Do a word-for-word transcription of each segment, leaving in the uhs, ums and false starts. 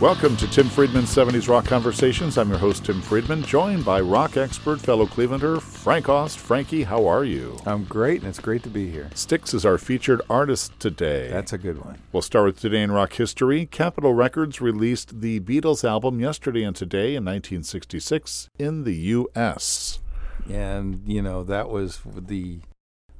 Welcome to Tim Friedman's seventies Rock Conversations. I'm your host, Tim Friedman, joined by rock expert, fellow Clevelander, Frank Ost. Frankie, how are you? I'm great, and it's great to be here. Styx is our featured artist today. That's a good one. We'll start with Today in Rock History. Capitol Records released the Beatles album Yesterday and Today in nineteen sixty-six in the U S And, you know, that was the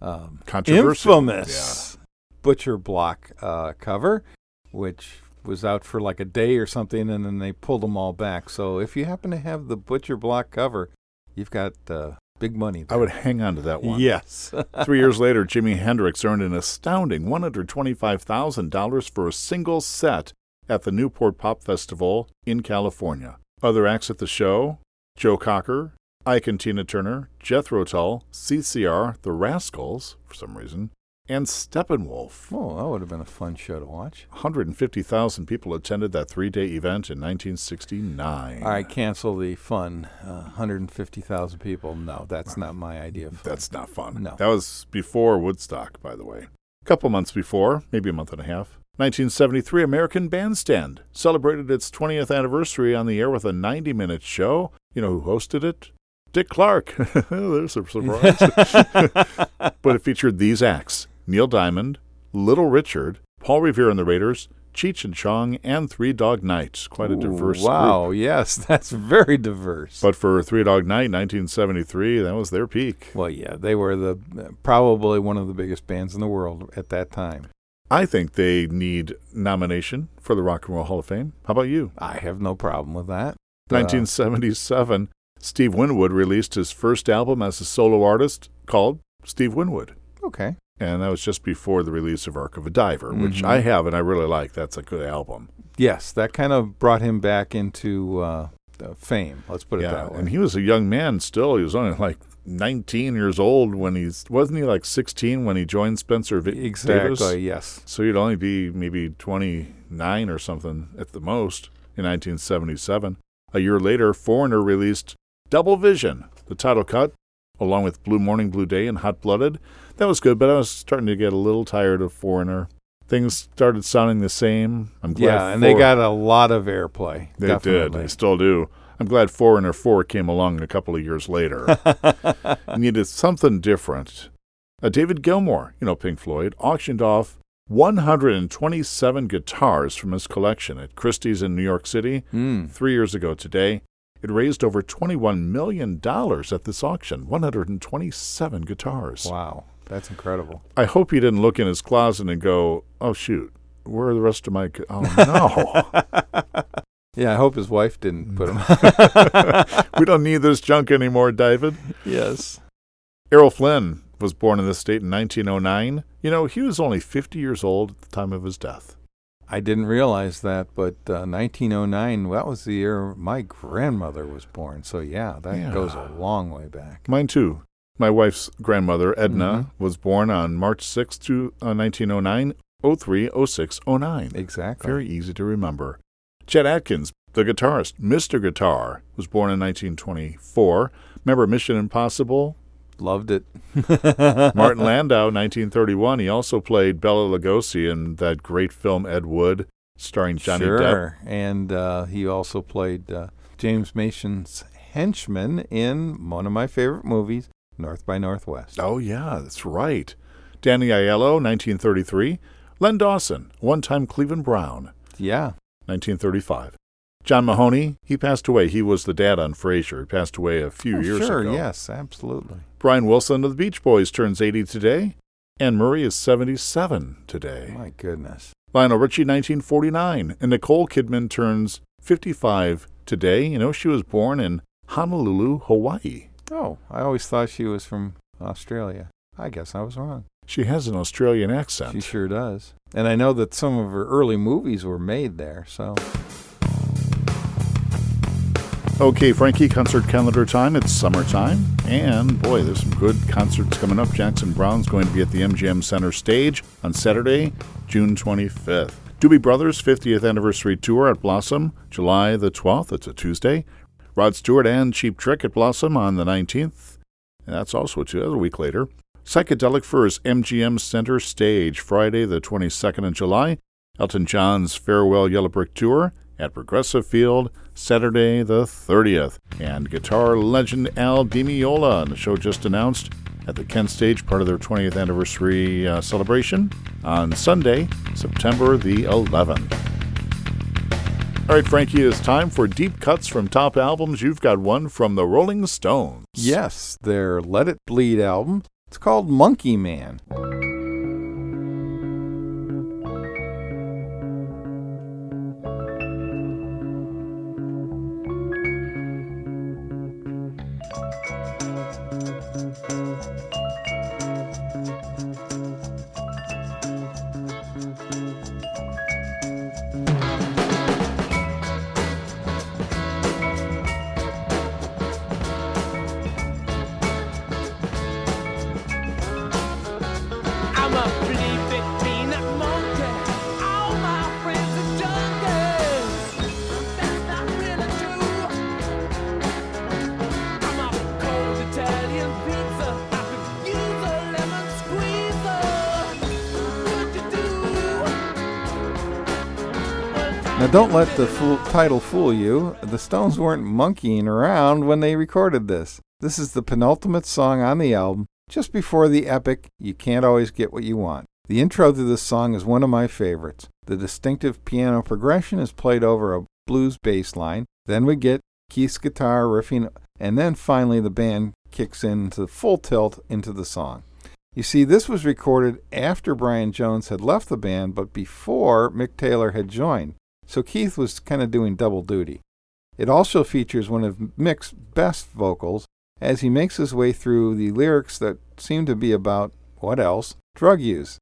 um, infamous yeah. Butcher Block uh, cover, which was out for like a day or something, and then they pulled them all back. So if you happen to have the Butcher Block cover, you've got uh, big money there. I would hang on to that one. Yes. Three years later, Jimi Hendrix earned an astounding one hundred twenty-five thousand dollars for a single set at the Newport Pop Festival in California. Other acts at the show, Joe Cocker, Ike and Tina Turner, Jethro Tull, C C R, The Rascals, for some reason, and Steppenwolf. Oh, that would have been a fun show to watch. one hundred fifty thousand people attended that three-day event in nineteen sixty-nine. All right, cancel the fun. Uh, one hundred fifty thousand people. No, that's not my idea of fun. That's not fun. No. That was before Woodstock, by the way. A couple months before, maybe a month and a half. nineteen seventy-three, American Bandstand celebrated its twentieth anniversary on the air with a ninety-minute show. You know who hosted it? Dick Clark. There's a surprise. But it featured these acts: Neil Diamond, Little Richard, Paul Revere and the Raiders, Cheech and Chong, and Three Dog Night. Quite a diverse Ooh, wow, group. Yes, that's very diverse. But for Three Dog Night, nineteen seventy-three, that was their peak. Well, yeah, they were the probably one of the biggest bands in the world at that time. I think they need nomination for the Rock and Roll Hall of Fame. How about you? I have no problem with that. nineteen seventy-seven, Steve Winwood released his first album as a solo artist called Steve Winwood. Okay. And that was just before the release of Arc of a Diver, mm-hmm. which I have and I really like. That's a good album. Yes, that kind of brought him back into uh, fame. Let's put it yeah, that way. And he was a young man still. He was only like nineteen years old when he's, wasn't he like sixteen when he joined Spencer Davis? Exactly, yes. So he'd only be maybe twenty-nine or something at the most in nineteen seventy-seven. A year later, Foreigner released Double Vision, the title cut, along with Blue Morning, Blue Day, and Hot Blooded. That was good, but I was starting to get a little tired of Foreigner. Things started sounding the same. I'm glad. Yeah, and For- they got a lot of airplay. They definitely. did. They still do. I'm glad Foreigner four came along a couple of years later. Needed something different. Uh, David Gilmour, you know, Pink Floyd, auctioned off one hundred twenty-seven guitars from his collection at Christie's in New York City mm. three years ago today. It raised over twenty-one million dollars at this auction, one hundred twenty-seven guitars. Wow, that's incredible. I hope he didn't look in his closet and go, oh, shoot, where are the rest of my... Gu- oh, no. Yeah, I hope his wife didn't put him. We don't need this junk anymore, David. Yes. Errol Flynn was born in this state in nineteen oh nine. You know, he was only fifty years old at the time of his death. I didn't realize that, but uh, nineteen oh nine, well, that was the year my grandmother was born. So, yeah, that yeah. goes a long way back. Mine, too. My wife's grandmother, Edna, mm-hmm. was born on March sixth to uh, nineteen oh nine, oh three, oh six, oh nine. Exactly. Very easy to remember. Chet Atkins, the guitarist, Mister Guitar, was born in nineteen twenty-four. Remember Mission Impossible? Loved it. Martin Landau, nineteen thirty-one. He also played Bela Lugosi in that great film Ed Wood, starring Johnny sure. Depp. Sure, and uh, he also played uh, James Mason's henchman in one of my favorite movies, North by Northwest. Oh, yeah, that's right. Danny Aiello, nineteen thirty-three. Len Dawson, one-time Cleveland Brown. Yeah. nineteen thirty-five. John Mahoney, he passed away. He was the dad on Frasier. He passed away a few oh, years sure, ago. Sure, yes, absolutely. Brian Wilson of the Beach Boys turns eighty today. Anne Murray is seventy-seven today. My goodness. Lionel Richie, nineteen forty-nine. And Nicole Kidman turns fifty-five today. You know, she was born in Honolulu, Hawaii. Oh, I always thought she was from Australia. I guess I was wrong. She has an Australian accent. She sure does. And I know that some of her early movies were made there, so... Okay, Frankie, concert calendar time. It's summertime, and boy, there's some good concerts coming up. Jackson Browne's going to be at the M G M Center Stage on Saturday, June twenty-fifth. Doobie Brothers' fiftieth Anniversary Tour at Blossom, July the twelfth. It's a Tuesday. Rod Stewart and Cheap Trick at Blossom on the nineteenth, and that's also a week later. Psychedelic Furs, M G M Center Stage, Friday the twenty-second of July. Elton John's Farewell Yellow Brick Tour at Progressive Field Saturday the thirtieth. And guitar legend Al Di Meola, the show just announced, at the Kent Stage, part of their twentieth anniversary uh, celebration on Sunday, September the eleventh. All right, Frankie, it's time for deep cuts from top albums. You've got one from the Rolling Stones. Yes, their Let It Bleed album. It's called Monkey Man. Don't let the fool title fool you. The Stones weren't monkeying around when they recorded this. This is the penultimate song on the album, just before the epic You Can't Always Get What You Want. The intro to this song is one of my favorites. The distinctive piano progression is played over a blues bass line. Then we get Keith's guitar riffing, and then finally the band kicks into full tilt into the song. You see, this was recorded after Brian Jones had left the band, but before Mick Taylor had joined. So Keith was kind of doing double duty. It also features one of Mick's best vocals as he makes his way through the lyrics that seem to be about, what else, drug use.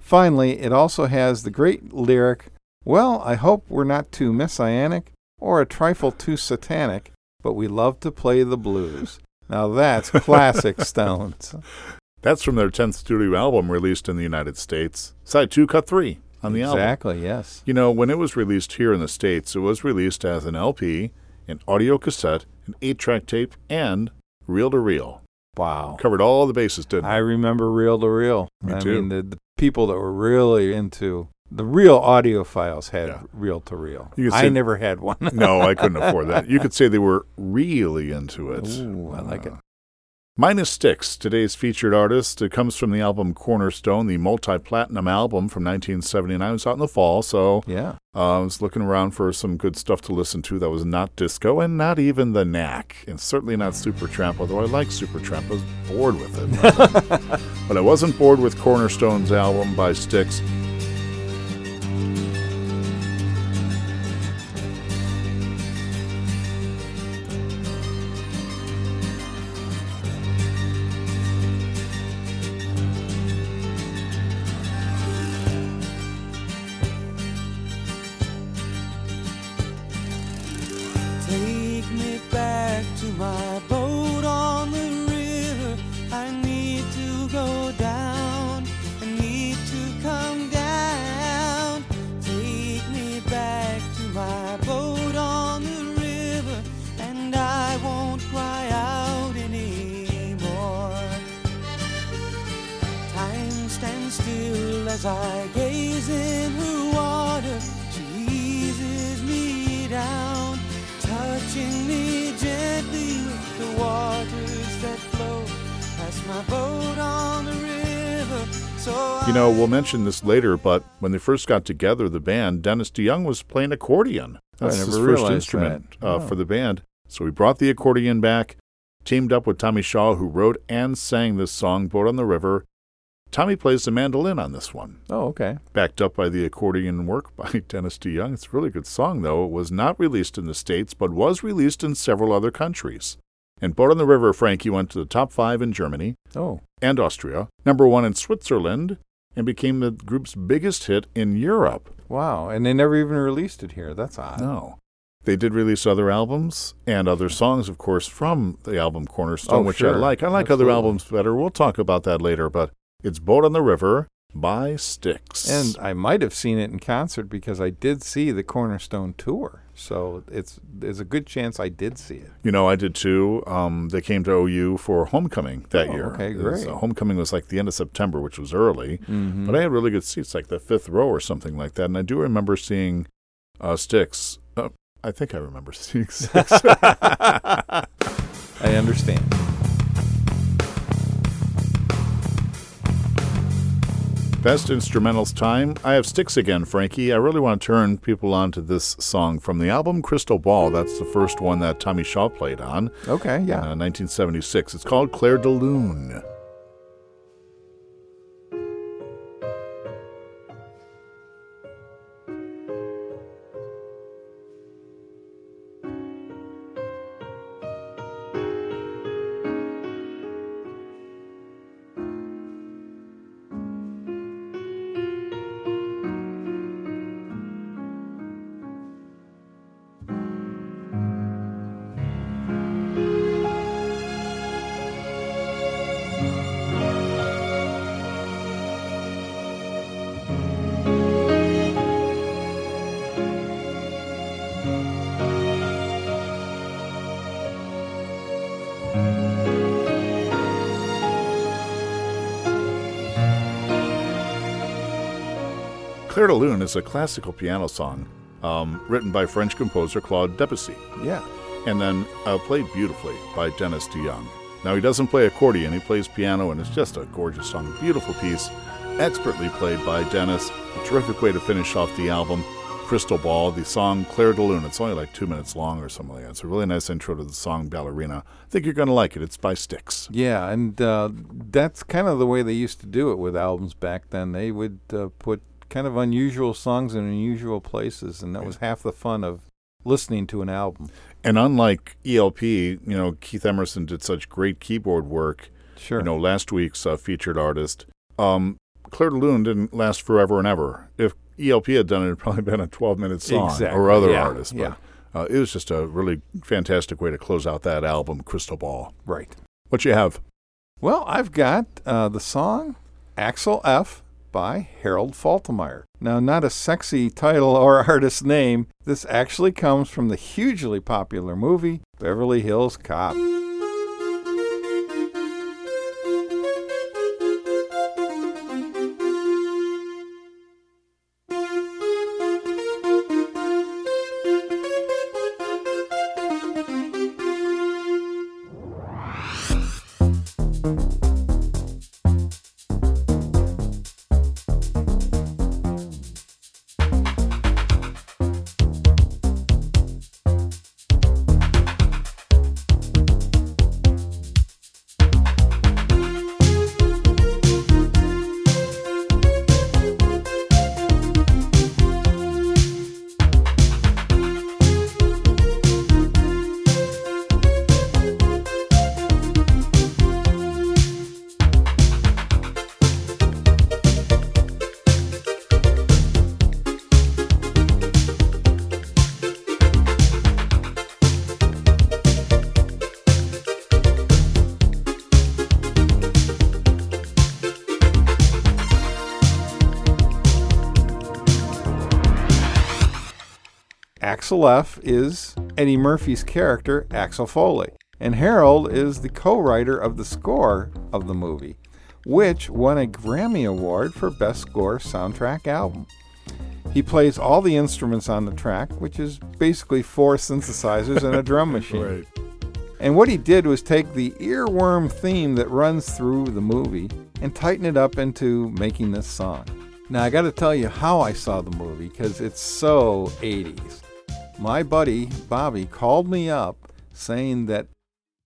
Finally, it also has the great lyric, well, I hope we're not too messianic or a trifle too satanic, but we love to play the blues. Now that's classic Stones. That's from their tenth studio album released in the United States. Side two, cut three. On the album. Exactly, yes. You know, when it was released here in the States, it was released as an L P, an audio cassette, an eight-track tape, and reel-to-reel. Wow. It covered all the bases, didn't it? I remember reel-to-reel. Me I too. I mean, the, the people that were really into, the real audiophiles had yeah. reel-to-reel. You could say, I never had one. No, I couldn't afford that. You could say they were really into it. Ooh, I like uh, it. Mine is Styx, today's featured artist. It comes from the album Cornerstone, the multi-platinum album from nineteen seventy-nine. It was out in the fall, so yeah. uh, I was looking around for some good stuff to listen to that was not disco and not even The Knack, and certainly not Supertramp, although I like Supertramp. I was bored with it. But I wasn't bored with Cornerstone's album by Styx. We'll mention this later, but when they first got together, the band, Dennis DeYoung was playing accordion. That's his first instrument uh, oh. for the band. So he brought the accordion back, teamed up with Tommy Shaw, who wrote and sang this song, Boat on the River. Tommy plays the mandolin on this one. Oh, okay. Backed up by the accordion work by Dennis DeYoung. It's a really good song, though. It was not released in the States, but was released in several other countries. And Boat on the River, Frankie, went to the top five in Germany oh. and Austria, number one in Switzerland, and became the group's biggest hit in Europe. Wow, and they never even released it here. That's odd. No. They did release other albums and other songs, of course, from the album Cornerstone, oh, which sure. I like. I like Absolutely. Other albums better. We'll talk about that later, but it's Boat on the River by Styx. And I might have seen it in concert because I did see the Cornerstone tour, so it's there's a good chance I did see it. You know, I did too. Um, they came to O U for Homecoming that oh, year. Okay, great. Was, uh, homecoming was like the end of September, which was early, mm-hmm. but I had really good seats, like the fifth row or something like that, and I do remember seeing Uh, Styx. Oh, I think I remember Styx. I understand. Best Instrumentals time. I have Styx again, Frankie. I really want to turn people on to this song from the album Crystal Ball. That's the first one that Tommy Shaw played on. Okay, yeah. Uh, nineteen seventy-six. It's called Clair de Lune. Clair de Lune is a classical piano song um, written by French composer Claude Debussy. Yeah. And then uh, played beautifully by Dennis DeYoung. Now, he doesn't play accordion, he plays piano, and it's just a gorgeous song. Beautiful piece, expertly played by Dennis. A terrific way to finish off the album, Crystal Ball, the song Clair de Lune. It's only like two minutes long or something like that. It's a really nice intro to the song Ballerina. I think you're going to like it. It's by Styx. Yeah, and uh, that's kind of the way they used to do it with albums back then. They would uh, put kind of unusual songs in unusual places, and that was half the fun of listening to an album. And unlike E L P, you know, Keith Emerson did such great keyboard work. Sure. You know, last week's uh, featured artist, um, Clair de Lune didn't last forever and ever. If E L P had done it, it would probably been a twelve-minute song. Exactly. Or other yeah. artists. But yeah. uh, it was just a really fantastic way to close out that album, Crystal Ball. Right. What you have? Well, I've got uh, the song Axel F., by Harold Faltermeyer. Now, not a sexy title or artist name, this actually comes from the hugely popular movie Beverly Hills Cop. Axel F. is Eddie Murphy's character, Axel Foley, and Harold is the co-writer of the score of the movie, which won a Grammy Award for Best Score Soundtrack Album. He plays all the instruments on the track, which is basically four synthesizers and a drum machine. Right. And what he did was take the earworm theme that runs through the movie and tighten it up into making this song. Now, I got to tell you how I saw the movie, because it's so eighties. My buddy, Bobby, called me up saying that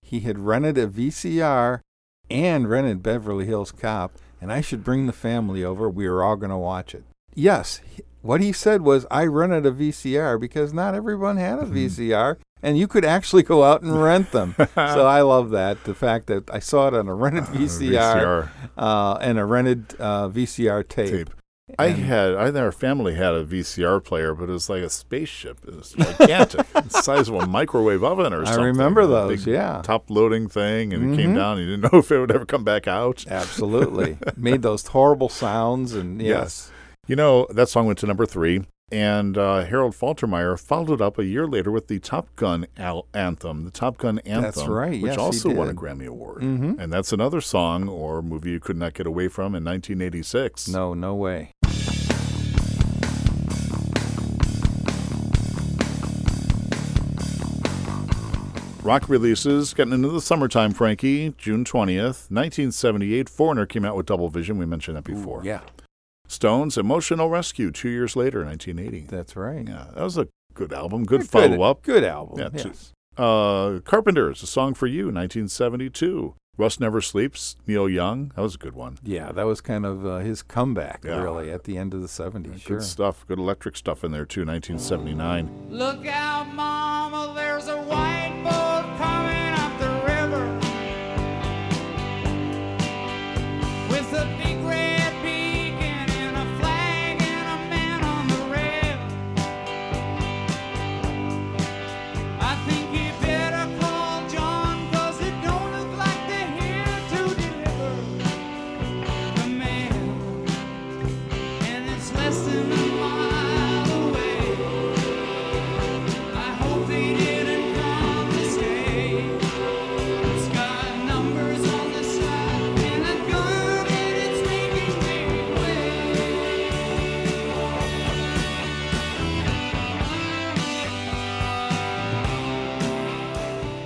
he had rented a V C R and rented Beverly Hills Cop, and I should bring the family over. We were all going to watch it. Yes, he, what he said was, I rented a V C R because not everyone had a V C R, and you could actually go out and rent them. So I love that, the fact that I saw it on a rented V C R, uh, and a rented uh, V C R tape. tape. I had, I think our family had a V C R player, but it was like a spaceship. It was gigantic. It's the size of a microwave oven or something. I remember those, big yeah. top-loading thing, and mm-hmm. it came down, and you didn't know if it would ever come back out. Absolutely. Made those horrible sounds, and yes. yes. You know, that song went to number three, and uh, Harold Faltermeyer followed up a year later with the Top Gun al- anthem, the Top Gun anthem. That's right, which yes, also won a Grammy Award. Mm-hmm. And that's another song or movie you could not get away from in nineteen eighty-six. No, no way. rock releases, getting into the summertime, Frankie, June twentieth, nineteen seventy-eight, Foreigner came out with Double Vision. We mentioned that before. Ooh, yeah. Stones, Emotional Rescue, two years later, nineteen eighty. That's right. Yeah, that was a good album, good, good follow-up. Good album, yeah, yes. Two, uh, Carpenters, A Song for You, nineteen seventy-two. Rust Never Sleeps, Neil Young. That was a good one. Yeah, that was kind of uh, his comeback, yeah. really, at the end of the seventies. Yeah, sure. Good stuff. Good electric stuff in there, too, nineteen seventy-nine. Look out, Mama, there's a white boat coming up the river with a big red beacon and a flag and a man on the rail. I think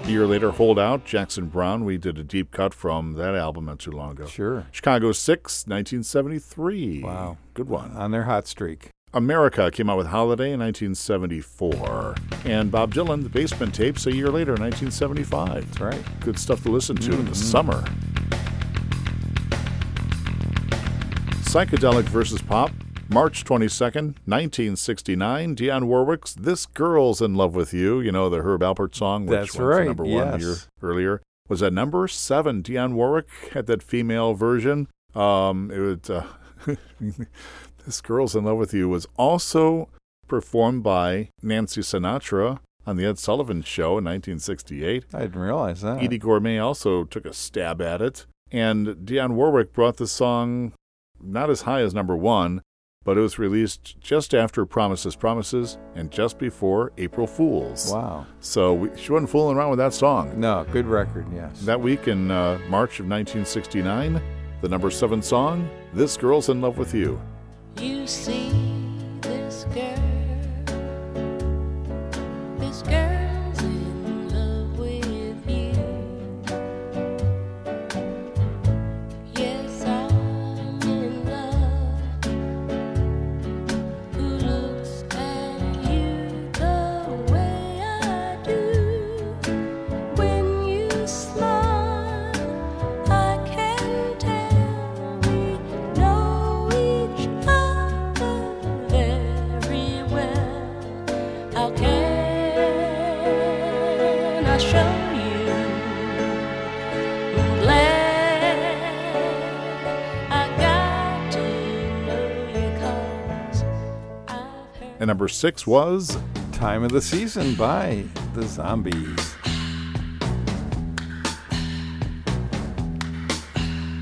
year later, Hold Out, Jackson Browne. We did a deep cut from that album not too long ago. Sure. Chicago six, nineteen seventy-three. Wow. Good one. On their hot streak. America came out with Holiday in nineteen seventy-four. And Bob Dylan, The Basement Tapes, a year later, nineteen seventy-five. That's right. Good stuff to listen to mm-hmm. in the summer. Psychedelic versus Pop, March twenty-second, nineteen sixty-nine, Dionne Warwick's This Girl's in Love with You, you know, the Herb Alpert song, which That's went right. to number one yes. year earlier, was at number seven. Dionne Warwick had that female version. Um, it would, uh, This Girl's in Love with You was also performed by Nancy Sinatra on the Ed Sullivan Show in nineteen sixty-eight. I didn't realize that. Edie Gourmet also took a stab at it, and Dionne Warwick brought the song not as high as number one, but it was released just after Promises, Promises, and just before April Fools. Wow. So we, she wasn't fooling around with that song. No, good record, yes. That week in uh, March of nineteen sixty-nine, the number seven song, This Girl's in Love with You. You see this girl, this girl's in love with you. Yes, I'm in love. Who looks at you the way I do? When you smile, I can tell we know each other very well. How can I show you? I'm glad I got to know you, 'cause I've heard. And number six was Time of the Season by the Zombies.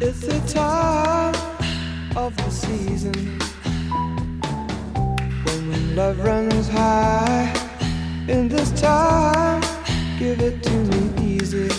It's the time of the season when love runs high. In this time, give it to me easy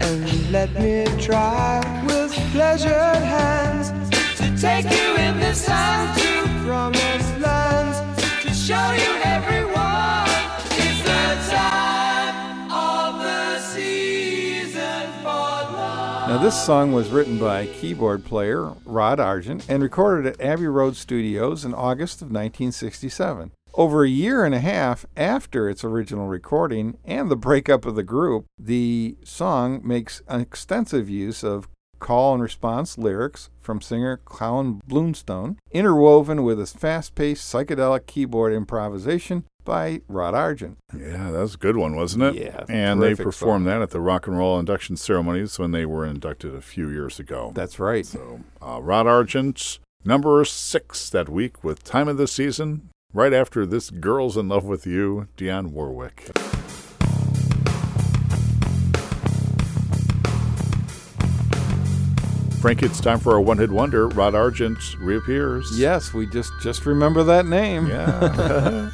and let me try with pleasured hands to take you in the sun to promised lands, to show you everyone it's the time of the season for love. Now, this song was written by keyboard player Rod Argent and recorded at Abbey Road Studios in August of nineteen sixty-seven. Over a year and a half after its original recording and the breakup of the group, the song makes an extensive use of call and response lyrics from singer Colin Blunstone, interwoven with a fast-paced psychedelic keyboard improvisation by Rod Argent. Yeah, that was a good one, wasn't it? Yeah. And they performed song. that at the Rock and Roll Induction Ceremonies when they were inducted a few years ago. That's right. So, uh, Rod Argent, number six that week with Time of the Season, right after This Girl's in Love with You, Dionne Warwick. Frank, it's time for our one-hit wonder. Rod Argent reappears. Yes, we just, just remember that name. Yeah.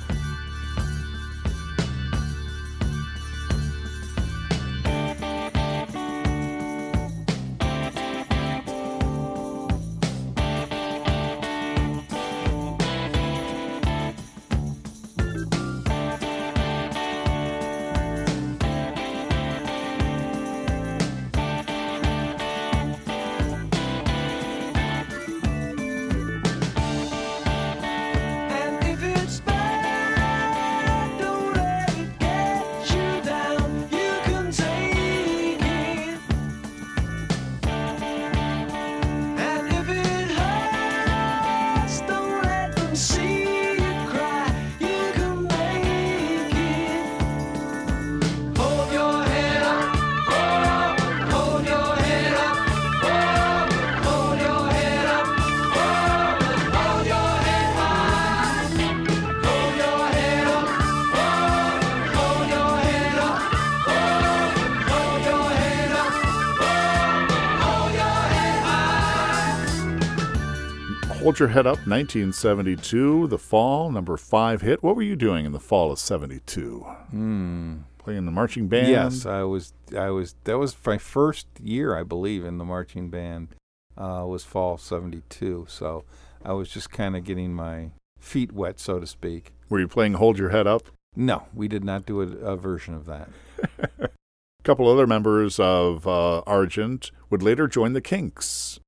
Hold Your Head Up, nineteen seventy-two, The Fall, number five hit. What were you doing in the fall of seventy-two? Mm. Playing the marching band? Yes, I was. I was. That was my first year, I believe, in the marching band. Uh, was fall seventy-two, so I was just kind of getting my feet wet, so to speak. Were you playing Hold Your Head Up? No, we did not do a, a version of that. A couple other members of uh, Argent would later join the Kinks,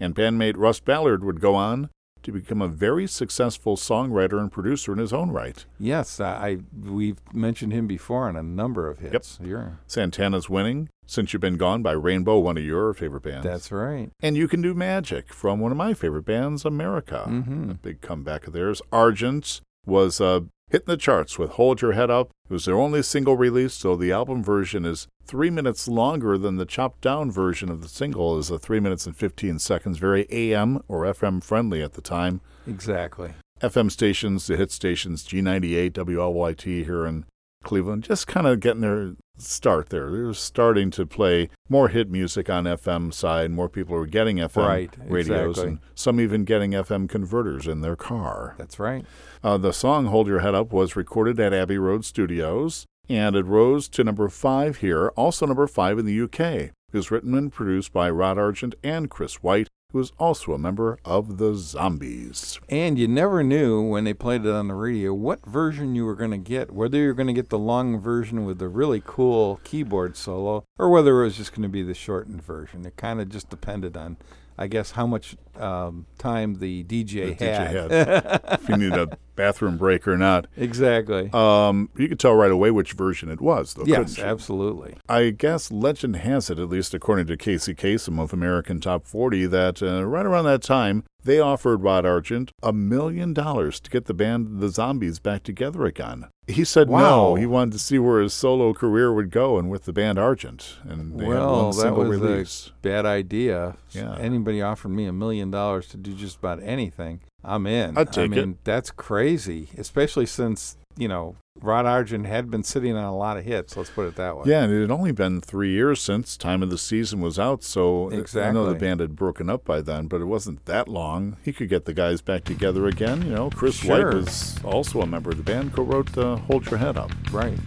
and bandmate Russ Ballard would go on to become a very successful songwriter and producer in his own right. Yes, I, I we've mentioned him before on a number of hits. Yep. Yeah. Santana's Winning, Since You've Been Gone by Rainbow, one of your favorite bands. That's right. And You Can Do Magic from one of my favorite bands, America. Mm-hmm. A big comeback of theirs. Argent was uh, hitting the charts with Hold Your Head Up. It was their only single release, so the album version is three minutes longer than the chopped-down version of the single is a three minutes and fifteen seconds, very A M or F M friendly at the time. Exactly. F M stations, the hit stations, G ninety-eight, W L Y T here in Cleveland, just kind of getting their start there. They were starting to play more hit music on F M side. More people were getting F M right, radios, exactly. And some even getting F M converters in their car. That's right. Uh, the song Hold Your Head Up was recorded at Abbey Road Studios, and it rose to number five here, also number five in the U K. It was written and produced by Rod Argent and Chris White, who was also a member of the Zombies. And you never knew when they played it on the radio what version you were going to get, whether you were going to get the long version with the really cool keyboard solo, or whether it was just going to be the shortened version. It kind of just depended on, I guess, how much um, time the D J the had. D J had. If you needed a bathroom break or not. Exactly. Um, you could tell right away which version it was, though, yes, absolutely. I guess legend has it, at least according to Casey Kasem of American Top forty, that uh, right around that time, they offered Rod Argent a million dollars to get the band The Zombies back together again. He said wow. no. He wanted to see where his solo career would go, and with the band Argent. And they well, had one single release. Well, that was a bad idea. Yeah. Anybody offered me a million dollars to do just about anything, I'm in. I'd take I mean, it. That's crazy, especially since, you know, Rod Argent had been sitting on a lot of hits, let's put it that way. Yeah, and it had only been three years since Time of the Season was out, so exactly. I know the band had broken up by then, but it wasn't that long. He could get the guys back together again. You know, Chris sure. White was also a member of the band, co-wrote uh, Hold Your Head Up. Right.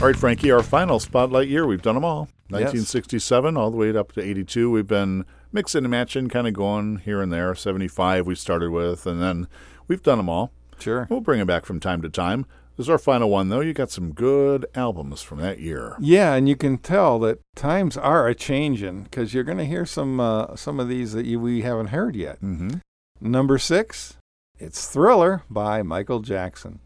All right, Frankie, our final Spotlight year. We've done them all. nineteen sixty-seven, yes. All the way up to eighty-two. We've been mixing and matching, kind of going here and there. seventy-five we started with, and then we've done them all. Sure. We'll bring them back from time to time. This is our final one, though. You got some good albums from that year. Yeah, and you can tell that times are a-changing, because you're going to hear some uh, some of these that you, we haven't heard yet. Mm-hmm. Number six, it's Thriller by Michael Jackson.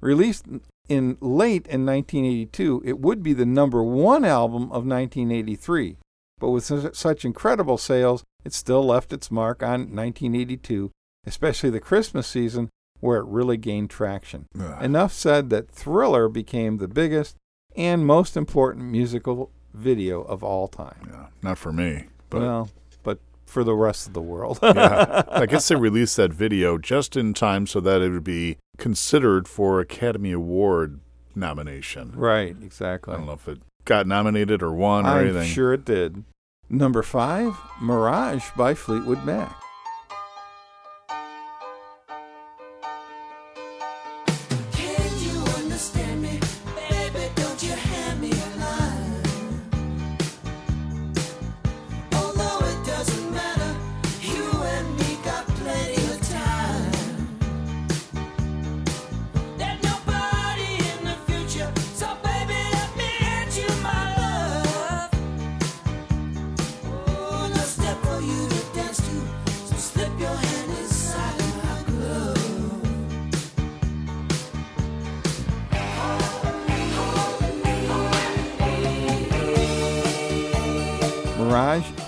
Released in late in nineteen eighty-two, it would be the number one album of nineteen eighty-three. But with such incredible sales, it still left its mark on nineteen eighty-two, especially the Christmas season, where it really gained traction. Ugh. Enough said that Thriller became the biggest and most important musical video of all time. Yeah, not for me, but... Well, but for the rest of the world. Yeah. I guess they released that video just in time so that it would be considered for Academy Award nomination. Right, exactly. I don't know if it got nominated or won or I'm anything. I'm sure it did. Number five, Mirage by Fleetwood Mac.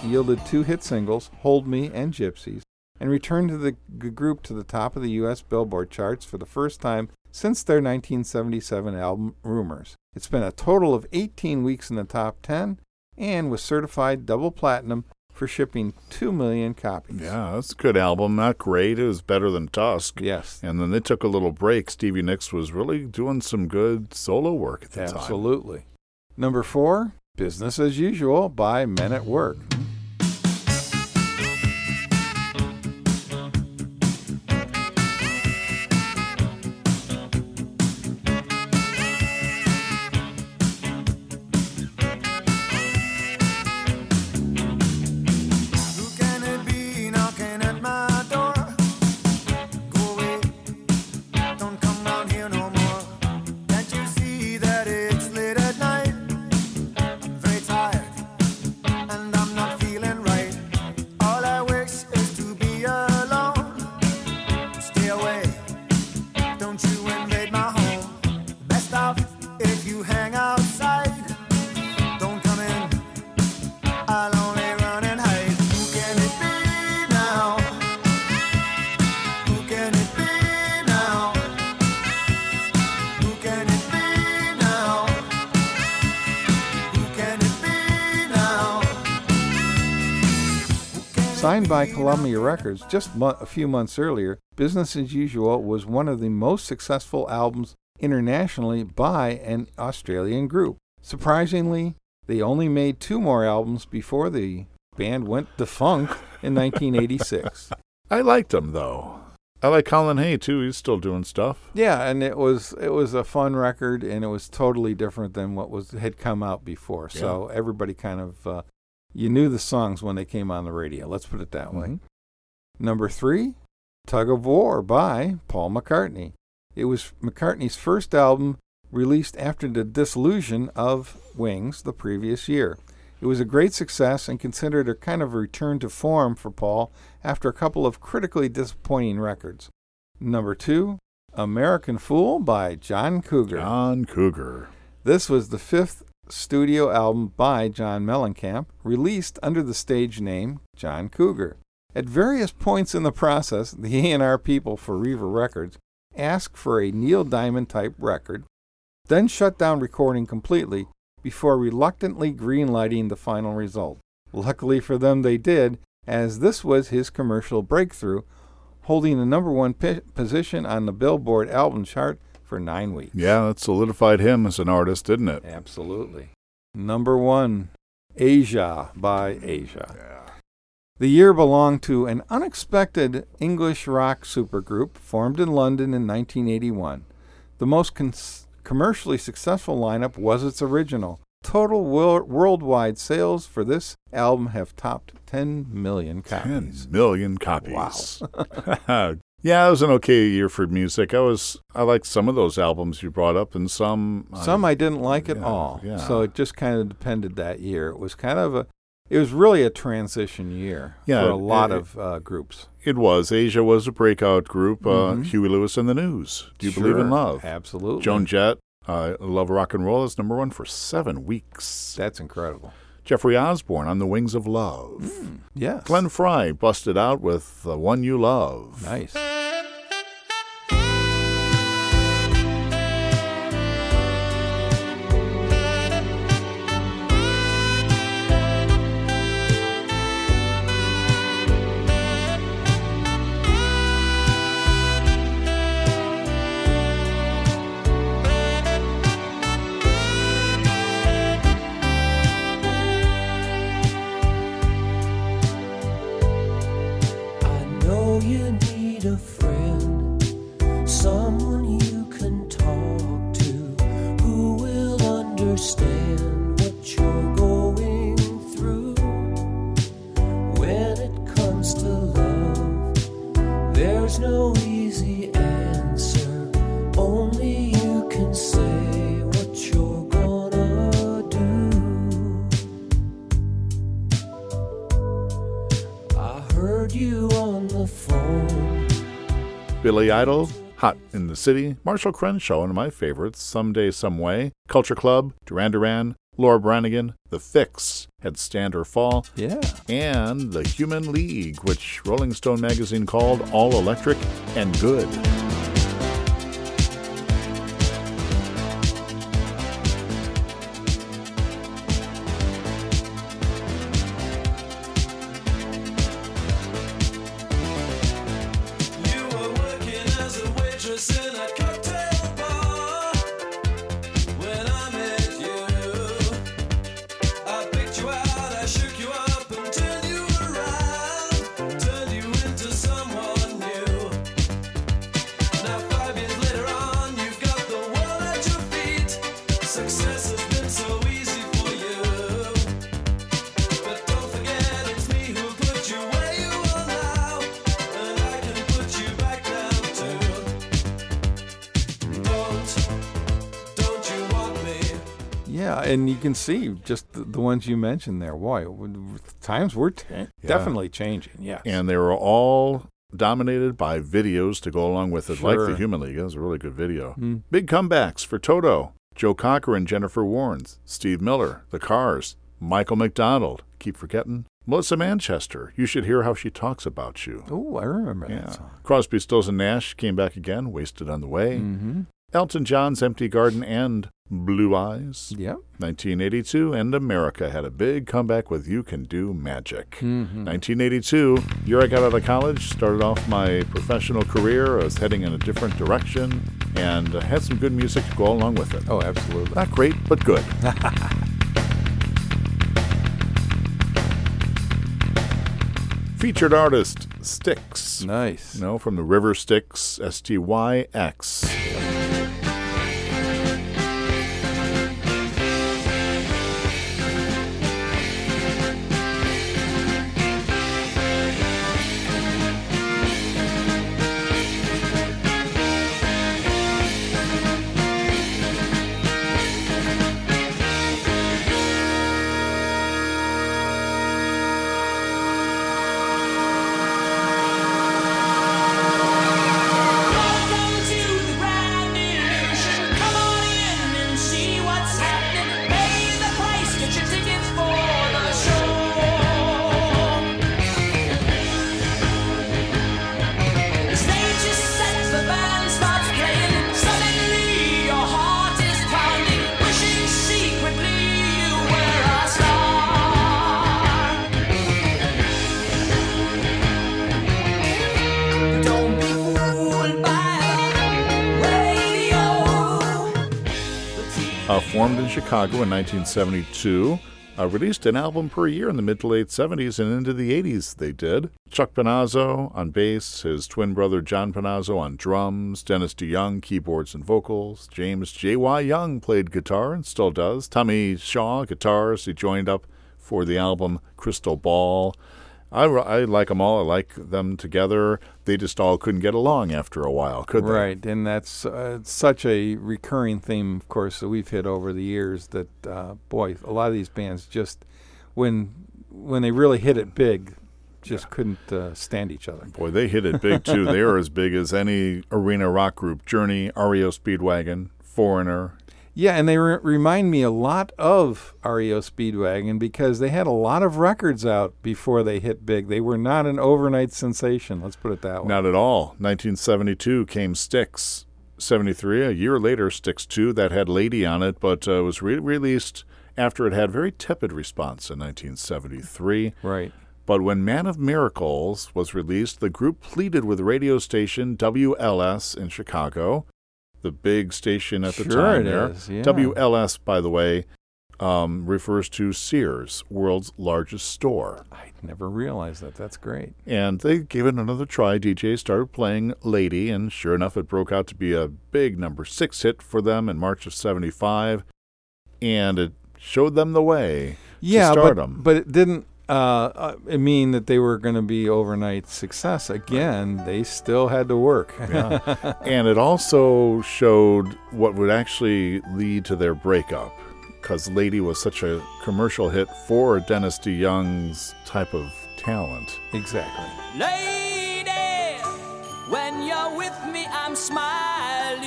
Yielded two hit singles, Hold Me and Gypsies, and returned to the g- group to the top of the U S Billboard charts for the first time since their nineteen seventy-seven album Rumors. It spent a total of eighteen weeks in the top ten and was certified double platinum for shipping two million copies. Yeah, that's a good album. Not great. It was better than Tusk. Yes. And then they took a little break. Stevie Nicks was really doing some good solo work at that time. Absolutely. Number four, Business as Usual by Men at Work. Signed by Columbia Records just mo- a few months earlier, Business as Usual was one of the most successful albums internationally by an Australian group. Surprisingly, they only made two more albums before the band went defunct in nineteen eighty-six. I liked them, though. I like Colin Hay, too. He's still doing stuff. Yeah, and it was it was a fun record, and it was totally different than what was had come out before. Yeah. So everybody kind of, uh, you knew the songs when they came on the radio. Let's put it that mm-hmm. way. Number three, Tug of War by Paul McCartney. It was McCartney's first album released after the dissolution of Wings the previous year. It was a great success and considered a kind of return to form for Paul after a couple of critically disappointing records. Number two, American Fool by John Cougar. John Cougar. This was the fifth studio album by John Mellencamp, released under the stage name John Cougar. At various points in the process, the A and R people for Reva Records asked for a Neil Diamond-type record, then shut down recording completely, before reluctantly greenlighting the final result. Luckily for them, they did, as this was his commercial breakthrough, holding the number one p- position on the Billboard album chart for nine weeks. Yeah, that solidified him as an artist, didn't it? Absolutely. Number one, Asia by Asia. Yeah. The year belonged to an unexpected English rock supergroup formed in London in nineteen eighty-one. The most cons- commercially successful lineup was its original. Total wor- worldwide sales for this album have topped ten million copies. ten million copies. Wow. Yeah, it was an okay year for music. I was I liked some of those albums you brought up, and some some I, I didn't like at yeah, all. Yeah. So it just kind of depended that year. It was kind of a it was really a transition year yeah, for a lot it, of uh, groups. It was. Asia was a breakout group. Uh, mm-hmm. Huey Lewis and the News. Do you sure, believe in love? Absolutely. Joan Jett, uh, Love Rock and Roll, is number one for seven weeks. That's incredible. Jeffrey Osborne, On the Wings of Love. Mm, yes. Glenn Frey busted out with The One You Love. Nice. Billy Idol, Hot in the City, Marshall Crenshaw, one of my favorites, Someday Some Way, Culture Club, Duran Duran, Laura Branigan, The Fix had Stand or Fall, yeah, and The Human League, which Rolling Stone magazine called all electric and good. And you can see just the, the ones you mentioned there. Boy, times were t- yeah. definitely changing, yeah. And they were all dominated by videos to go along with it, sure. like The Human League. That was a really good video. Mm. Big comebacks for Toto, Joe Cocker and Jennifer Warnes, Steve Miller, The Cars, Michael McDonald, keep forgetting, Melissa Manchester, You Should Hear How She Talks About You. Oh, I remember yeah. that song. Crosby, Stills and Nash came back again, Wasted on the Way. Mm-hmm. Elton John's Empty Garden and Blue Eyes. Yeah. nineteen eighty-two, and America had a big comeback with You Can Do Magic. Mm-hmm. nineteen eighty-two, year I got out of college, started off my professional career. I was heading in a different direction and had some good music to go along with it. Oh, absolutely. Not great, but good. Featured artist, Styx. Nice. You know, from the River Styx, S T Y X. Formed in Chicago in nineteen seventy-two, uh, released an album per year in the mid to late seventies and into the eighties they did. Chuck Panozzo on bass, his twin brother John Panozzo on drums, Dennis DeYoung keyboards and vocals, James J Y. Young played guitar and still does, Tommy Shaw guitars, he joined up for the album Crystal Ball. I, I like them all. I like them together. They just all couldn't get along after a while, could they? Right, and that's uh, such a recurring theme, of course, that we've hit over the years that, uh, boy, a lot of these bands just, when when they really hit it big, just yeah. couldn't uh, stand each other. Boy, they hit it big, too. They are as big as any arena rock group. Journey, R E O Speedwagon, Foreigner. Yeah, and they re- remind me a lot of R E O Speedwagon because they had a lot of records out before they hit big. They were not an overnight sensation, let's put it that way. Not at all. nineteen seventy-two came Styx. seventy-three, a year later, Styx two, that had Lady on it, but uh, was re- released after it had very tepid response in nineteen seventy-three. Right. But when Man of Miracles was released, the group pleaded with radio station W L S in Chicago, the big station at the sure time there. Is, yeah. W L S, by the way, um, refers to Sears, world's largest store. I never realized that. That's great. And they gave it another try. D J started playing Lady, and sure enough, it broke out to be a big number six hit for them in March of seventy-five, and it showed them the way yeah, to stardom. But, but it didn't uh, mean that they were going to be overnight success. Again, they still had to work. Yeah. And it also showed what would actually lead to their breakup, because Lady was such a commercial hit for Dennis DeYoung's type of talent. Exactly. Lady, when you're with me, I'm smiling.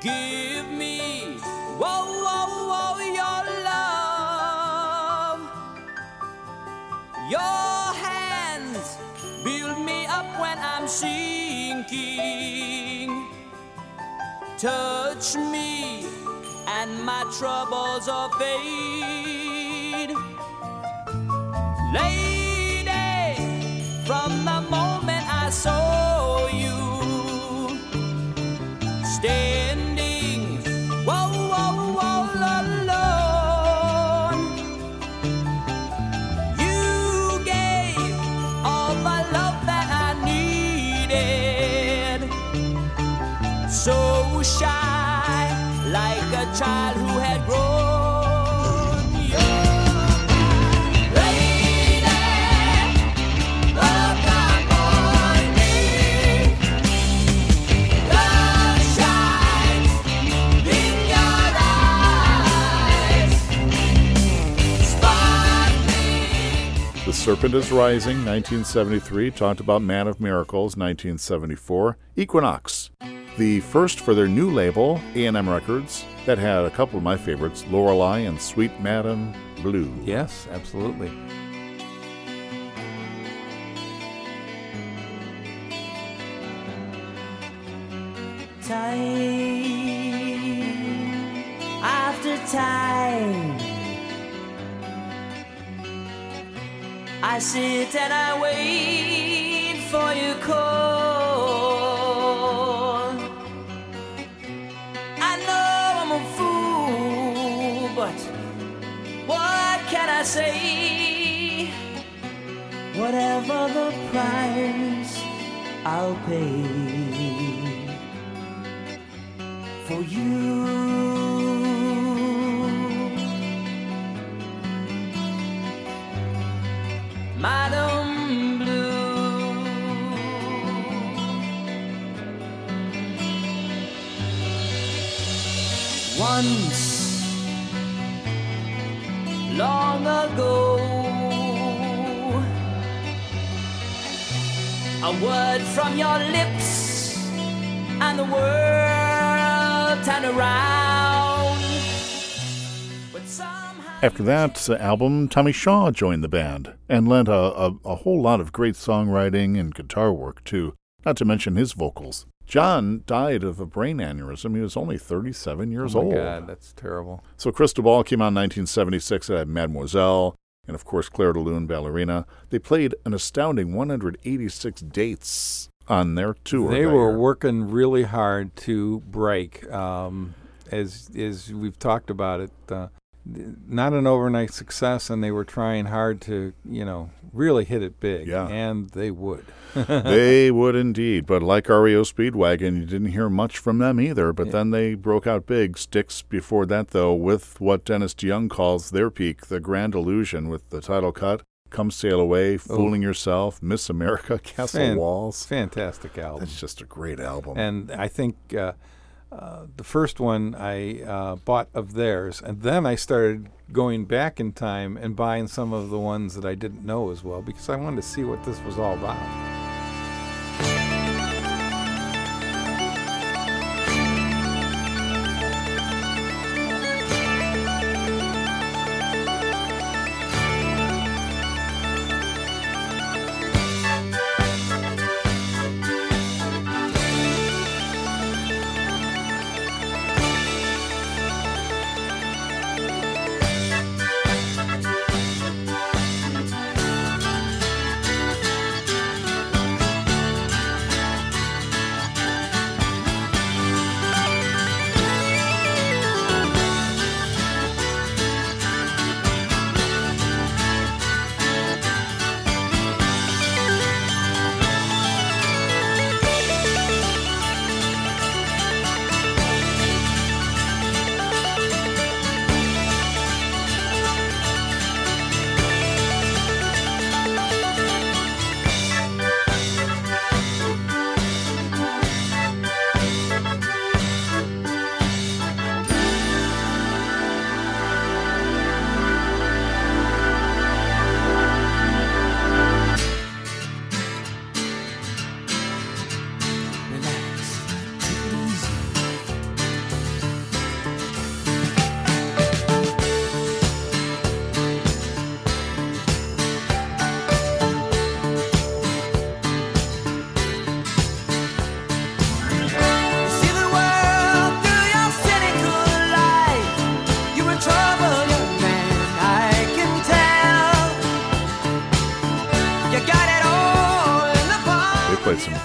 Give me, whoa, whoa, whoa, your love. Your hands build me up when I'm sinking. Touch me and my troubles are fade. Lady, from the moment I saw you, standing, whoa, whoa, whoa, alone. So shy, like a child who had grown young. Lady, look upon me. Love shines in your eyes. Sparkling. The Serpent is Rising, nineteen seventy-three, talked about Man of Miracles, nineteen seventy-four, Equinox. The first for their new label, A and M Records, that had a couple of my favorites, Lorelei and Sweet Madam Blue. Yes, absolutely. time after time. I sit and I wait for your call. I know I'm a fool, but what can I say? Whatever the price, I'll pay for you. Madam Blue, once long ago, a word from your lips and the world turned around. But some. After that album, Tommy Shaw joined the band and lent a, a, a whole lot of great songwriting and guitar work, too, not to mention his vocals. John died of a brain aneurysm. He was only thirty-seven years old. Oh, my God, that's terrible. So Cristobal came out in nineteen seventy-six. It had Mademoiselle and, of course, Clair de Lune, Ballerina. They played an astounding one hundred eighty-six dates on their tour. They were year. working really hard to break, um, as, as we've talked about it. Uh, Not an overnight success, and they were trying hard to, you know, really hit it big. Yeah. And they would. They would indeed. But like R E O Speedwagon, you didn't hear much from them either. But yeah. then they broke out big. Styx before that, though, with what Dennis DeYoung calls their peak, the Grand Illusion, with the title cut, Come Sail Away, Fooling Ooh. Yourself, Miss America, Castle Fan- Walls. Fantastic album. It's just a great album. And I think... Uh, Uh, the first one I uh, bought of theirs, and then I started going back in time and buying some of the ones that I didn't know as well, because I wanted to see what this was all about.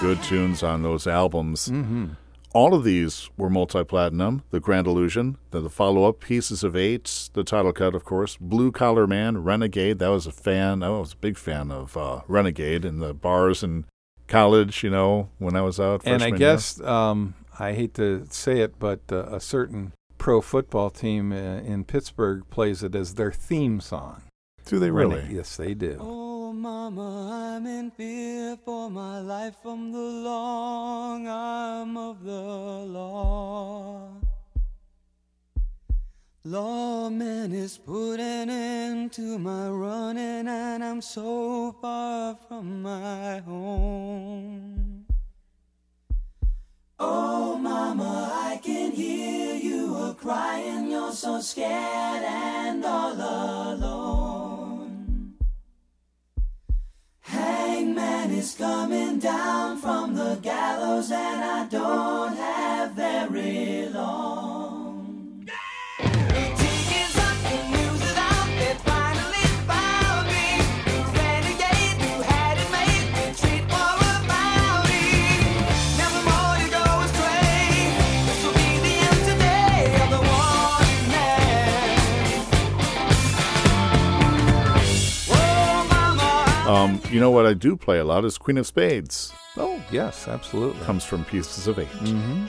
Good tunes on those albums. Mm-hmm. All of these were multi-platinum. The Grand Illusion, the, the follow-up, Pieces of Eight, the title cut, of course, Blue Collar Man, Renegade. That was a fan. I was a big fan of uh, Renegade in the bars in college, you know, when I was out freshman year. And I guess, um, I hate to say it, but uh, a certain pro football team uh, in Pittsburgh plays it as their theme song. Do they really? Renegade. Yes, they do. Oh. Mama, I'm in fear for my life from the long arm of the law. Lawman is putting into my running, and I'm so far from my home. Oh, Mama, I can hear you a crying. You're so scared and all alone. Hangman is coming down from the gallows, and I don't have that. very long. Um, you know what I do play a lot is Queen of Spades. Oh, yes, absolutely. Comes from Pieces of Eight. Mm-hmm.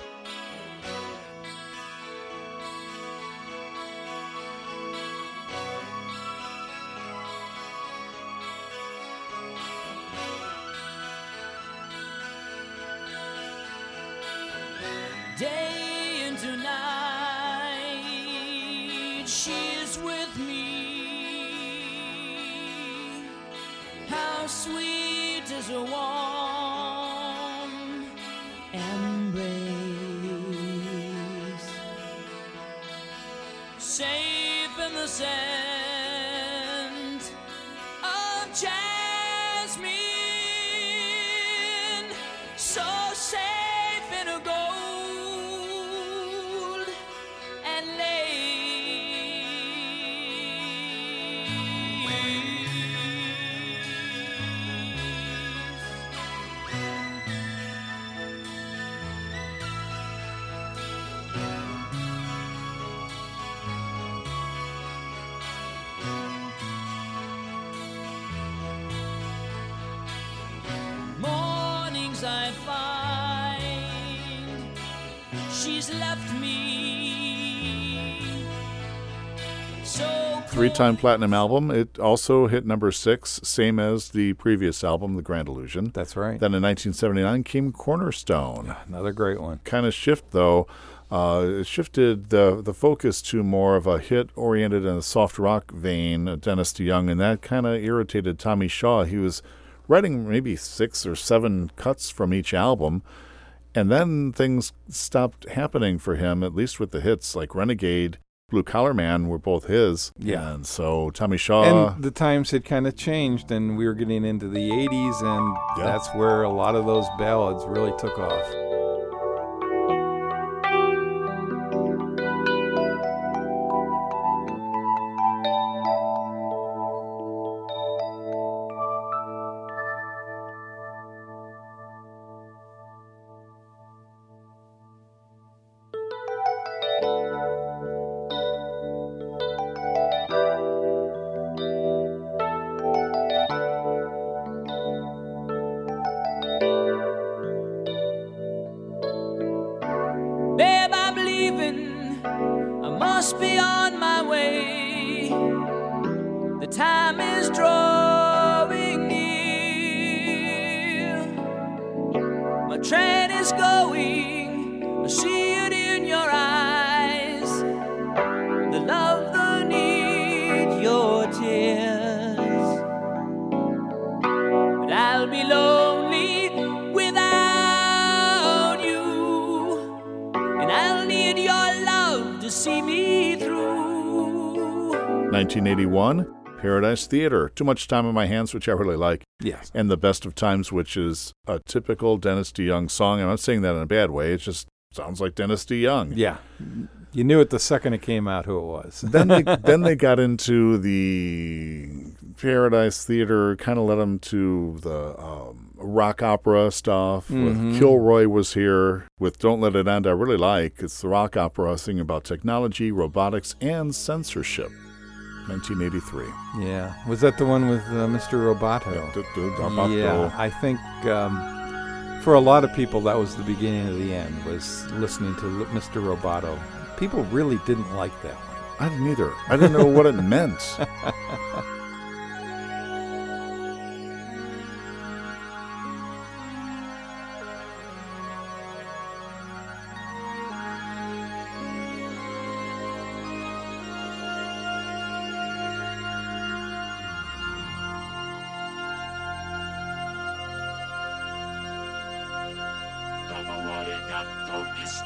Three-time platinum album. It also hit number six, same as the previous album, The Grand Illusion. That's right. Then in nineteen seventy-nine came Cornerstone. Yeah, another great one. Kind of shift, though. Uh, it shifted the the focus to more of a hit-oriented and a soft rock vein, Dennis DeYoung, and that kind of irritated Tommy Shaw. He was writing maybe six or seven cuts from each album, and then things stopped happening for him, at least with the hits like Renegade, Blue Collar Man were both his. Yeah. And so Tommy Shaw. And the times had kind of changed, and we were getting into the eighties, and yeah. That's where a lot of those ballads really took off. nineteen eighty-one, Paradise Theater, Too Much Time on My Hands, which I really like. Yes. And The Best of Times, which is a typical Dennis DeYoung song. I'm not saying that in a bad way. It just sounds like Dennis DeYoung. Yeah. You knew it the second it came out who it was. Then they, then they got into the Paradise Theater, kind of led them to the um, rock opera stuff. Mm-hmm. With Kilroy was here with Don't Let It End, I really like. It's the rock opera singing about technology, robotics, and censorship. nineteen eighty-three. Yeah. Was that the one with uh, Mister Roboto? Roboto? Yeah. I think um, for a lot of people, that was the beginning of the end, was listening to Mister Roboto. People really didn't like that one. I didn't either. I didn't know what it meant.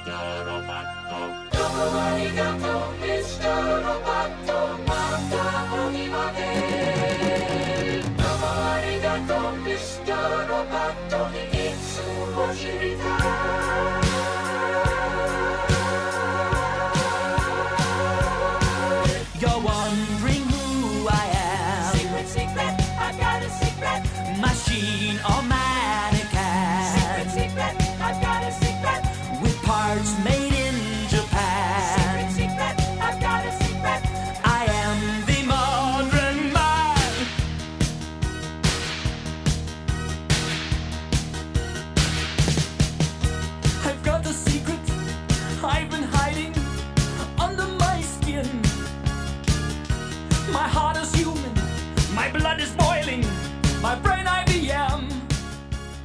Mister Roboto, it's so much.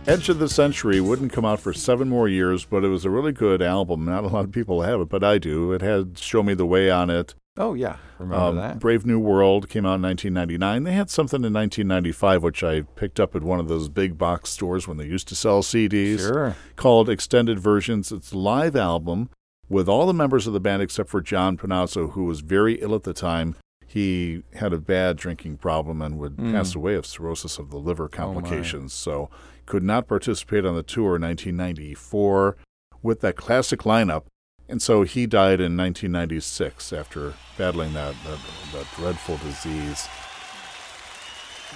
Edge of the Century wouldn't come out for seven more years, but it was a really good album. Not a lot of people have it, but I do. It had Show Me the Way on it. Oh, yeah. Remember um, that. Brave New World came out in nineteen ninety-nine. They had something in nineteen ninety-five, which I picked up at one of those big box stores when they used to sell C Ds, sure. called Extended Versions. It's a live album with all the members of the band except for John Panazzo, who was very ill at the time. He had a bad drinking problem and would mm. pass away of cirrhosis of the liver complications, oh so could not participate on the tour in nineteen ninety-four with that classic lineup. And so he died in nineteen ninety-six after battling that, that, that dreadful disease.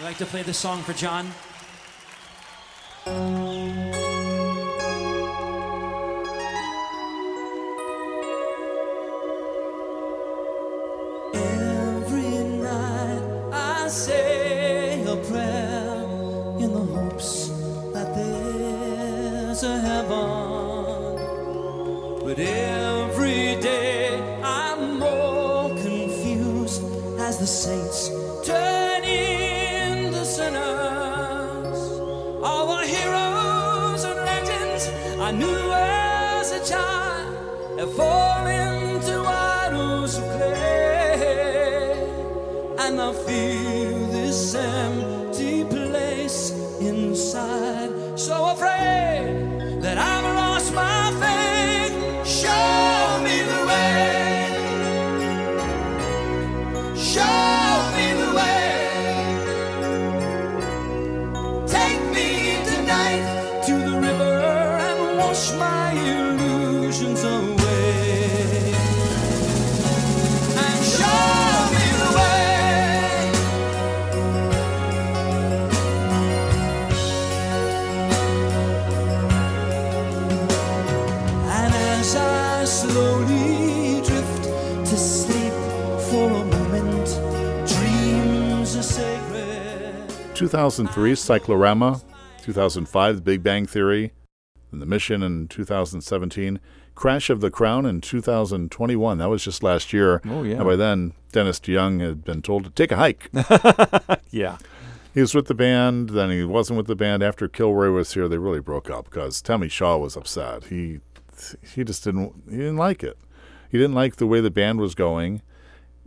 I'd like to play this song for John. I say a prayer in the hopes that there's a heaven, but every day I'm more confused as the saints turn into sinners. All the heroes and legends I knew as a child have fallen into idols of clay, and I feel this empty place inside, so afraid that I've lost my faith. Show me the way, show me the way, take me tonight to the river and wash my illusions away. two thousand three, Cyclorama, two thousand five, The Big Bang Theory, and The Mission in two thousand seventeen, Crash of the Crown in two thousand twenty-one. That was just last year. Oh, yeah. And by then, Dennis DeYoung had been told to take a hike. Yeah. He was with the band, then he wasn't with the band. After Kilroy was here, they really broke up because Tommy Shaw was upset. He he just didn't he didn't like it. He didn't like the way the band was going.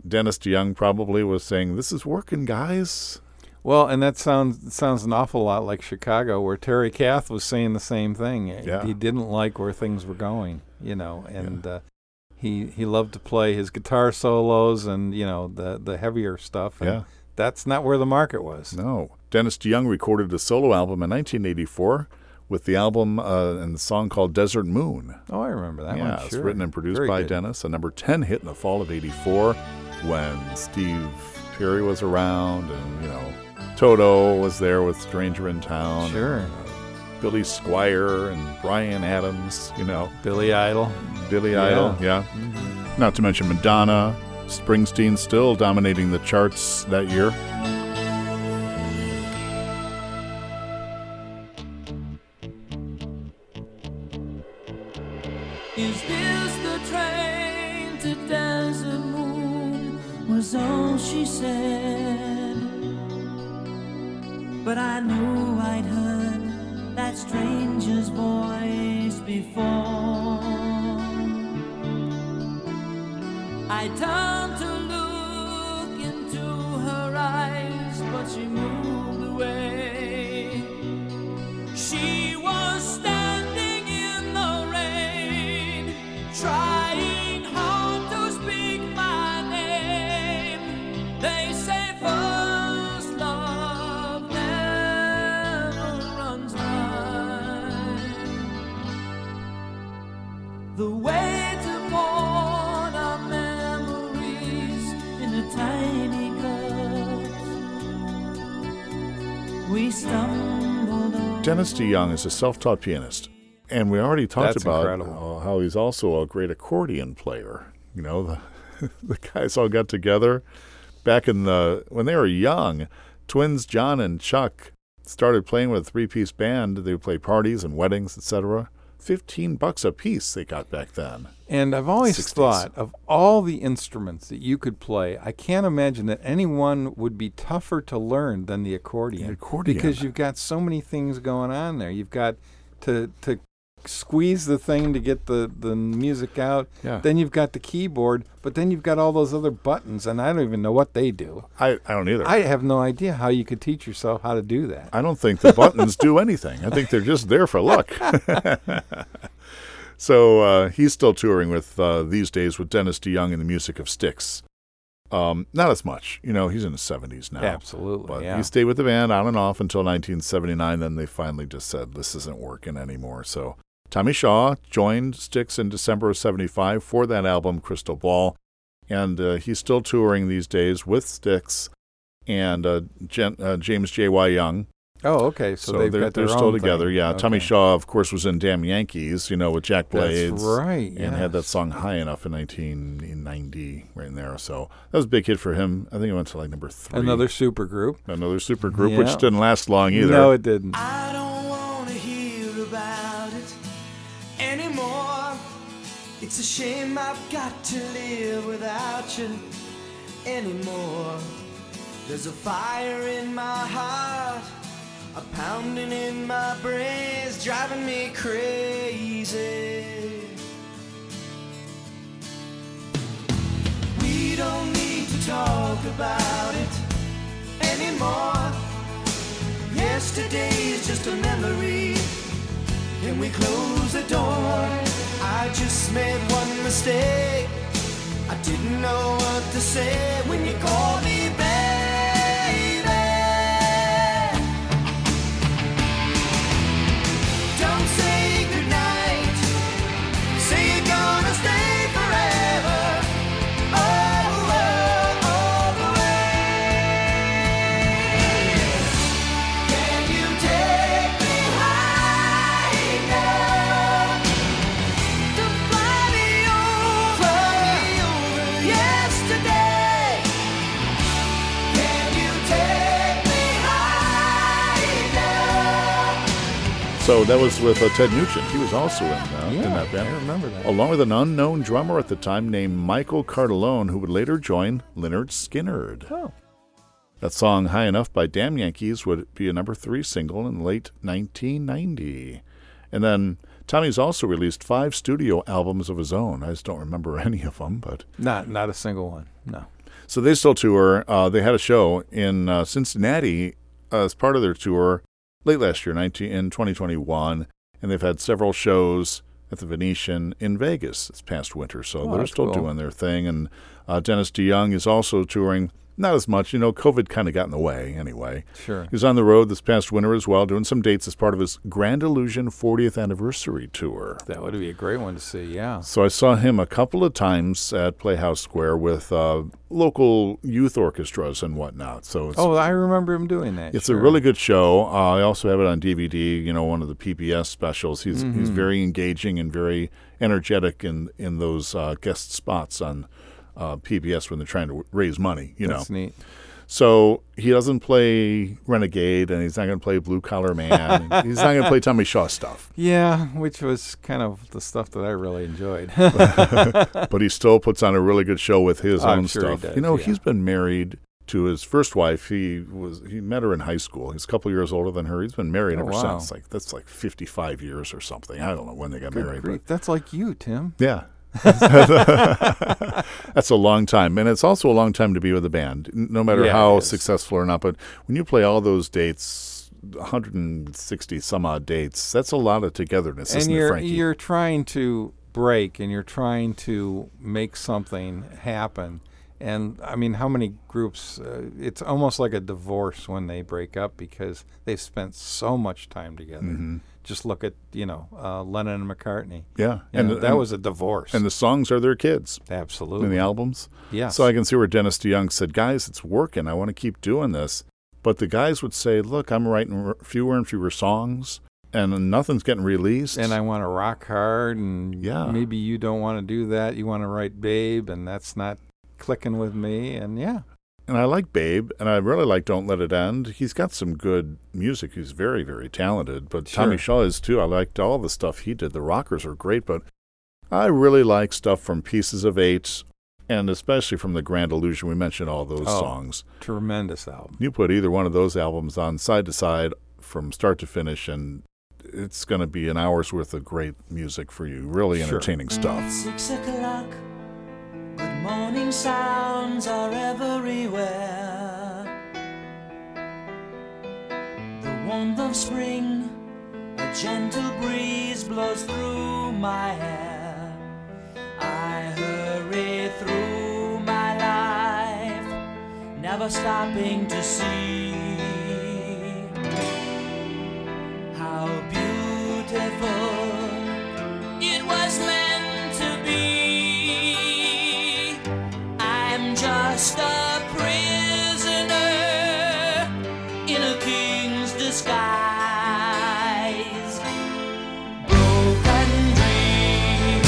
Dennis DeYoung probably was saying, "This is working, guys." Well, and that sounds sounds an awful lot like Chicago, where Terry Kath was saying the same thing. Yeah. He didn't like where things were going, you know, and yeah. uh, he he loved to play his guitar solos and, you know, the, the heavier stuff. And yeah. That's not where the market was. No. Dennis DeYoung recorded a solo album in nineteen eighty-four with the album uh, and the song called Desert Moon. Oh, I remember that yeah, one. Yeah, it's sure. written and produced Very by good. Dennis, a number ten hit in the fall of eighty-four when Steve Perry was around and, you know, Toto was there with Stranger in Town. Sure. And, uh, Billy Squier and Bryan Adams, you know. Billy Idol. Billy yeah. Idol, yeah. Mm-hmm. Not to mention Madonna, Springsteen still dominating the charts that year. Is this the train to Desert Moon? Was all she said. But I knew I'd heard that stranger's voice before. I turned to look into her eyes, but she moved away. She was standing in the rain, trying hard to speak my name. They say first love the way to mourn our memories in a tiny cup. We stumbled over. Dennis DeYoung is a self-taught pianist, and we already talked That's about uh, how he's also a great accordion player. You know, the, the guys all got together back in the when they were young. Twins John and Chuck started playing with a three-piece band. They would play parties and weddings, et cetera. fifteen bucks a piece they got back then. And I've always sixties. Thought of all the instruments that you could play, I can't imagine that any one would be tougher to learn than the accordion. The accordion. Because you've got so many things going on there. You've got to to squeeze the thing to get the, the music out. Yeah. Then you've got the keyboard, but then you've got all those other buttons, and I don't even know what they do. I, I don't either. I have no idea how you could teach yourself how to do that. I don't think the buttons do anything. I think they're just there for luck. So uh, he's still touring with uh, these days with Dennis DeYoung and the music of Styx. Um, not as much. You know, he's in his seventies now. Absolutely, But yeah. he stayed with the band on and off until nineteen seventy-nine. Then they finally just said, this isn't working anymore. So Tommy Shaw joined Styx in December of seventy-five for that album, Crystal Ball. And uh, he's still touring these days with Styx and uh, Jen, uh, James J Y. Young. Oh, okay. So, so they've they're, got their they're own still thing. Together. Yeah. Okay. Tommy Shaw, of course, was in Damn Yankees, you know, with Jack Blades. That's right. And yes. had that song High Enough in nineteen ninety, right in there. So that was a big hit for him. I think it went to like number three. Another super group. Another super group, yeah. which didn't last long either. No, it didn't. I don't want to hear about it anymore. It's a shame I've got to live without you anymore. There's a fire in my heart. A pounding in my brains, driving me crazy. We don't need to talk about it anymore. Yesterday's just a memory. Can we close the door? I just made one mistake. I didn't know what to say when you called me back. So that was with uh, Ted Nugent. He was also in, uh, yeah, in that band. I remember that. Along with an unknown drummer at the time named Michael Cardellone, who would later join Lynyrd Skynyrd. Oh. That song, High Enough by Damn Yankees, would be a number three single in late nineteen ninety. And then Tommy's also released five studio albums of his own. I just don't remember any of them, but... Not, not a single one, no. So they still tour. Uh, they had a show in uh, Cincinnati uh, as part of their tour. Late last year, nineteen, in twenty twenty-one, and they've had several shows at the Venetian in Vegas this past winter. So oh, they're still cool. doing their thing. And uh, Dennis DeYoung is also touring, not as much. You know, COVID kind of got in the way anyway. Sure. He's on the road this past winter as well, doing some dates as part of his Grand Illusion fortieth anniversary tour. That would be a great one to see, yeah. So I saw him a couple of times at Playhouse Square with... Uh, local youth orchestras and whatnot. So it's, oh, I remember him doing that. It's sure. a really good show. Uh, I also have it on D V D, you know, one of the P B S specials. He's mm-hmm. he's very engaging and very energetic in, in those uh, guest spots on uh, P B S when they're trying to w- raise money, you That's know. Neat. So he doesn't play Renegade, and he's not going to play Blue Collar Man. He's not going to play Tommy Shaw stuff. Yeah, which was kind of the stuff that I really enjoyed. But he still puts on a really good show with his I'm own sure stuff. He does, you know, yeah. he's been married to his first wife. He was he met her in high school. He's a couple years older than her. He's been married oh, ever wow. since. Like that's like fifty-five years or something. I don't know when they got good married. But that's like you, Tim. Yeah. That's a long time, and it's also a long time to be with a band, no matter yeah, how successful or not. But when you play all those dates, one hundred sixty some odd dates, that's a lot of togetherness, and isn't you're, it, Frankie? You're trying to break, and you're trying to make something happen. And I mean, how many groups? Uh, it's almost like a divorce when they break up because they've spent so much time together. Mm-hmm. Just look at, you know, uh, Lennon and McCartney. Yeah. You and know, the, that and, was a divorce. And the songs are their kids. Absolutely. And the albums. Yeah. So I can see where Dennis DeYoung said, guys, it's working. I want to keep doing this. But the guys would say, look, I'm writing fewer and fewer songs, and nothing's getting released. And I want to rock hard, and yeah. maybe you don't want to do that. You want to write Babe, and that's not clicking with me, and yeah. and I like Babe, and I really like Don't Let It End. He's got some good music. He's very, very talented. But sure. Tommy Shaw is, too. I liked all the stuff he did. The Rockers are great, but I really like stuff from Pieces of Eight, and especially from The Grand Illusion. We mentioned all those oh, songs. Tremendous album. You put either one of those albums on side to side from start to finish, and it's going to be an hour's worth of great music for you. Really entertaining sure. stuff. Six o'clock. Good morning sounds are everywhere. The warmth of spring, a gentle breeze blows through my hair. I hurry through my life, never stopping to see how beautiful it was meant. Just a prisoner in a king's disguise. Broken dreams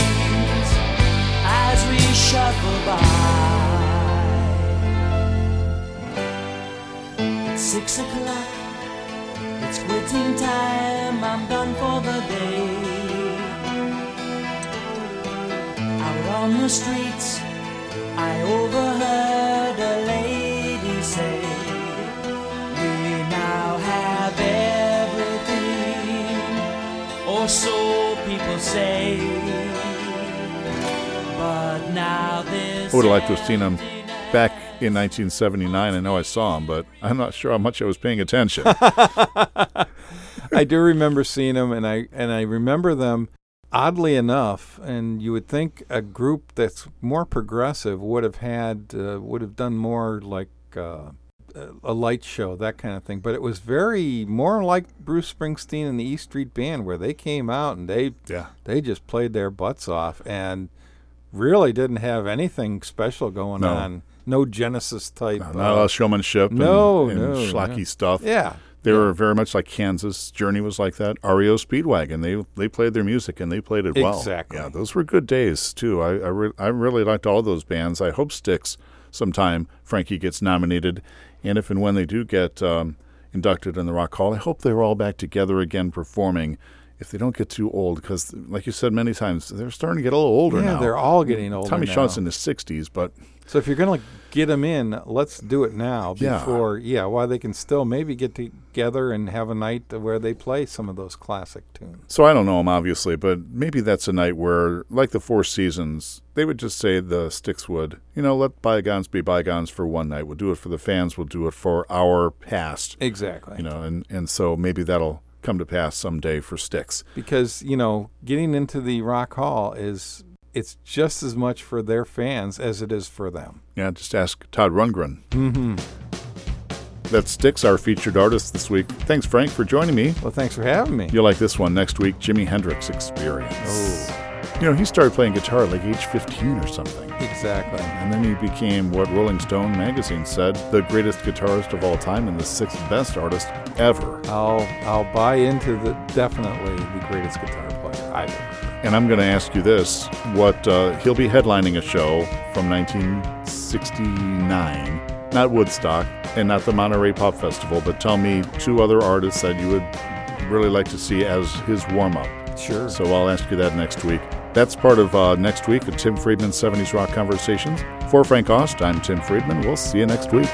as we shuffle by. It's six o'clock, it's quitting time, I'm done for the day. Out on the streets I overheard a lady say, we now have everything, or so people say, but now this I would have liked to have seen him back in nineteen seventy-nine. I know I saw him, but I'm not sure how much I was paying attention. I do remember seeing him, and I and I remember them. Oddly enough, and you would think a group that's more progressive would have had, uh, would have done more like uh, a light show, that kind of thing. But it was very more like Bruce Springsteen and the E Street Band, where they came out and they yeah. they just played their butts off and really didn't have anything special going no. on. No Genesis type. No, not uh, showmanship no, and, and no, schlocky no. stuff. Yeah. They were very much like Kansas. Journey was like that. R E O Speedwagon, they they played their music, and they played it well. Exactly. Yeah, those were good days, too. I I, re- I really liked all those bands. I hope Styx sometime, Frankie, gets nominated. And if and when they do get um, inducted in the Rock Hall, I hope they're all back together again performing, if they don't get too old. Because, like you said many times, they're starting to get a little older yeah, now. Yeah, they're all getting older Tommy now. Tommy Shaw's in his sixties, but... So if you're going to get them in, let's do it now before, yeah, yeah while they can still maybe get together and have a night where they play some of those classic tunes. So I don't know them, obviously, but maybe that's a night where, like the Four Seasons, they would just say the Styx would, you know, let bygones be bygones for one night. We'll do it for the fans. We'll do it for our past. Exactly. You know, and, and so maybe that'll come to pass someday for Styx. Because, you know, getting into the Rock Hall is... it's just as much for their fans as it is for them. Yeah, just ask Todd Rundgren. Mm-hmm. That Styx, our featured artist this week. Thanks, Frank, for joining me. Well, thanks for having me. You'll like this one next week, Jimi Hendrix Experience. Oh. You know, he started playing guitar at like age fifteen or something. Exactly. And then he became what Rolling Stone magazine said, the greatest guitarist of all time and the sixth best artist ever. I'll, I'll buy into the definitely the greatest guitar player either. And I'm going to ask you this, what uh, he'll be headlining a show from nineteen sixty-nine, not Woodstock and not the Monterey Pop Festival, but tell me two other artists that you would really like to see as his warm-up. Sure. So I'll ask you that next week. That's part of uh, next week of Tim Friedman's seventies Rock Conversations. For Frank Ost, I'm Tim Friedman. We'll see you next week.